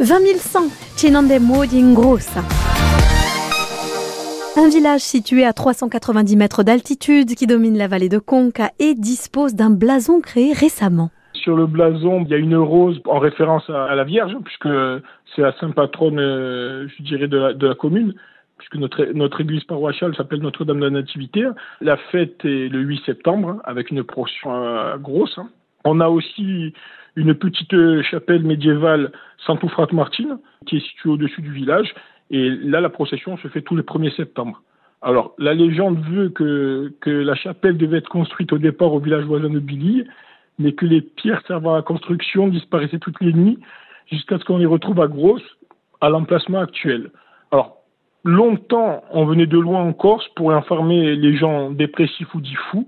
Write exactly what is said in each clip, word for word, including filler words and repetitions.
vingt mille cent, Cenandemo di Grossa. Un village situé à trois cent quatre-vingt-dix mètres d'altitude qui domine la vallée de Conca et dispose d'un blason créé récemment. Sur le blason, il y a une rose en référence à la Vierge, puisque c'est la sainte patronne, je dirais, de la, de la commune, puisque notre, notre église paroissiale s'appelle Notre-Dame de la Nativité. La fête est le huit septembre, avec une procession grosse. On a aussi une petite chapelle médiévale, Saint-Oufrat-Martine, qui est située au-dessus du village. Et là, la procession se fait tous les premier septembre. Alors, la légende veut que, que la chapelle devait être construite au départ au village voisin de Billy, mais que les pierres servant à la construction disparaissaient toutes les nuits jusqu'à ce qu'on les retrouve à Grosse, à l'emplacement actuel. Alors, longtemps, on venait de loin en Corse pour informer les gens dépressifs ou dits fous.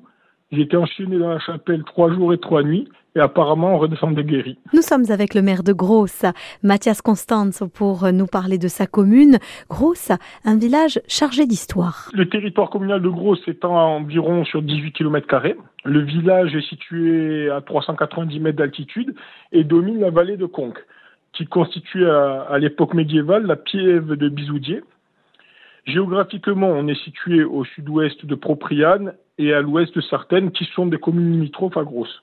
Ils étaient enchaînés dans la chapelle trois jours et trois nuits. Et apparemment, on redescendait guéri. Nous sommes avec le maire de Grosse, Mathias Constance, pour nous parler de sa commune. Grosse, un village chargé d'histoire. Le territoire communal de Grosse étend à environ sur dix-huit kilomètres carrés. Le village est situé à trois cent quatre-vingt-dix mètres d'altitude et domine la vallée de Conques, qui constituait à, à l'époque médiévale la piève de Bisoudier. Géographiquement, on est situé au sud-ouest de Propriano et à l'ouest de Sartène, qui sont des communes limitrophes à Grosse.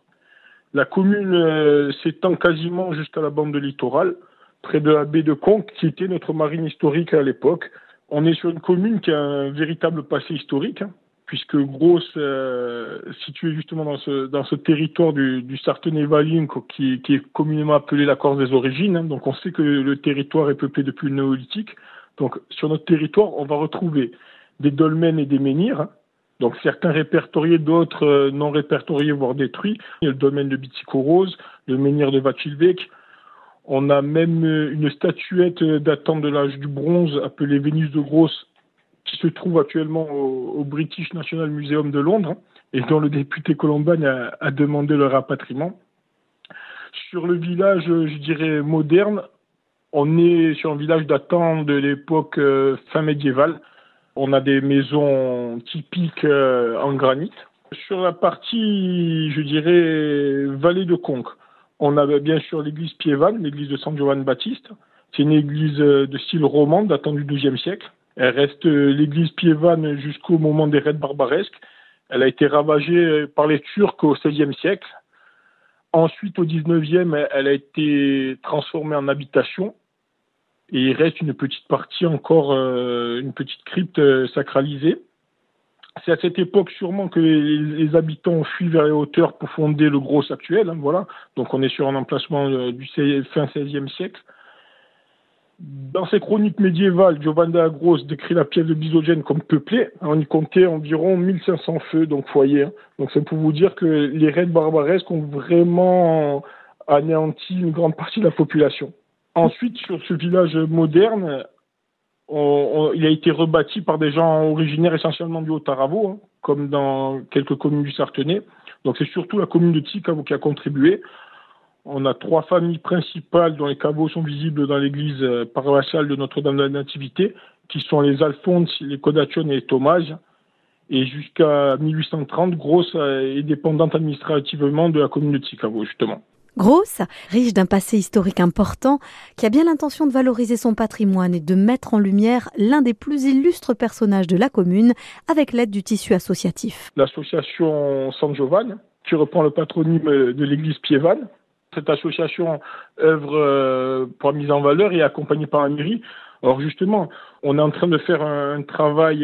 La commune euh, s'étend quasiment jusqu'à la bande de littoral, près de la baie de Conques, qui était notre marine historique à l'époque. On est sur une commune qui a un véritable passé historique, hein, puisque Grosse, euh, située justement dans ce, dans ce territoire du, du Sartène-Valinu, qui, qui est communément appelé la Corse des Origines, hein, donc on sait que le territoire est peuplé depuis le néolithique. Donc sur notre territoire, on va retrouver des dolmens et des menhirs, hein. Donc certains répertoriés, d'autres non répertoriés, voire détruits. Il y a le domaine de Bitico Rose, le menhir de Vachilvec. On a même une statuette datant de l'âge du bronze, appelée Vénus de Grossa, qui se trouve actuellement au, au British National Museum de Londres, et dont le député Colombani a, a demandé le rapatriement. Sur le village, je dirais, moderne, on est sur un village datant de l'époque euh, fin médiévale. On a des maisons typiques euh, en granit. Sur la partie, je dirais, vallée de Conques, on a bien sûr l'église piévane, l'église de San Giovanni. C'est une église de style roman datant du douzième siècle. Elle reste euh, l'église piévane jusqu'au moment des raids barbaresques. Elle a été ravagée par les Turcs au seizième siècle. Ensuite, au dix-neuvième, elle a été transformée en habitation. Et il reste une petite partie encore, euh, une petite crypte euh, sacralisée. C'est à cette époque sûrement que les, les habitants ont fui vers les hauteurs pour fonder le Grosse actuel. Hein, voilà. Donc on est sur un emplacement euh, du fin seizième siècle. Dans ses chroniques médiévales, Giovanni della Grossa décrit la piève de Bisogène comme peuplée. On y comptait environ mille cinq cents feux, donc foyers. Hein. Donc c'est pour vous dire que les raids barbaresques ont vraiment anéanti une grande partie de la population. Ensuite, sur ce village moderne, on, on, il a été rebâti par des gens originaires essentiellement du Haut-Taravo, hein, comme dans quelques communes du Sartenais. Donc c'est surtout la commune de Ticavaux qui a contribué. On a trois familles principales dont les caveaux sont visibles dans l'église paroissiale de Notre-Dame de la Nativité, qui sont les Alphonse, les Codachon et les Thomages. Et jusqu'à mille huit cent trente, Grosse est dépendante administrativement de la commune de Ticavaux, justement. Grosse, riche d'un passé historique important, qui a bien l'intention de valoriser son patrimoine et de mettre en lumière l'un des plus illustres personnages de la commune avec l'aide du tissu associatif. L'association San Giovanni, qui reprend le patronyme de l'église piévane. Cette association œuvre pour la mise en valeur et est accompagnée par la mairie. Or justement, on est en train de faire un travail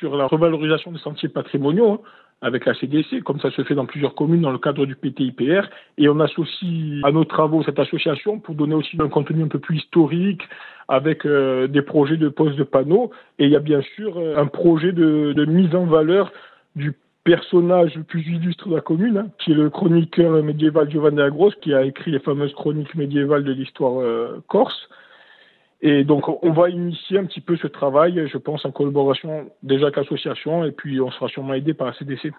sur la revalorisation des sentiers patrimoniaux, avec la C D C, comme ça se fait dans plusieurs communes dans le cadre du P T I P R. Et on associe à nos travaux cette association pour donner aussi un contenu un peu plus historique avec euh, des projets de pose de panneaux. Et il y a bien sûr euh, un projet de, de mise en valeur du personnage le plus illustre de la commune, hein, qui est le chroniqueur médiéval Giovanni della Grossa, qui a écrit les fameuses chroniques médiévales de l'histoire euh, corse. Et donc, on va initier un petit peu ce travail, je pense, en collaboration déjà avec l'association, et puis on sera sûrement aidé par la C D C.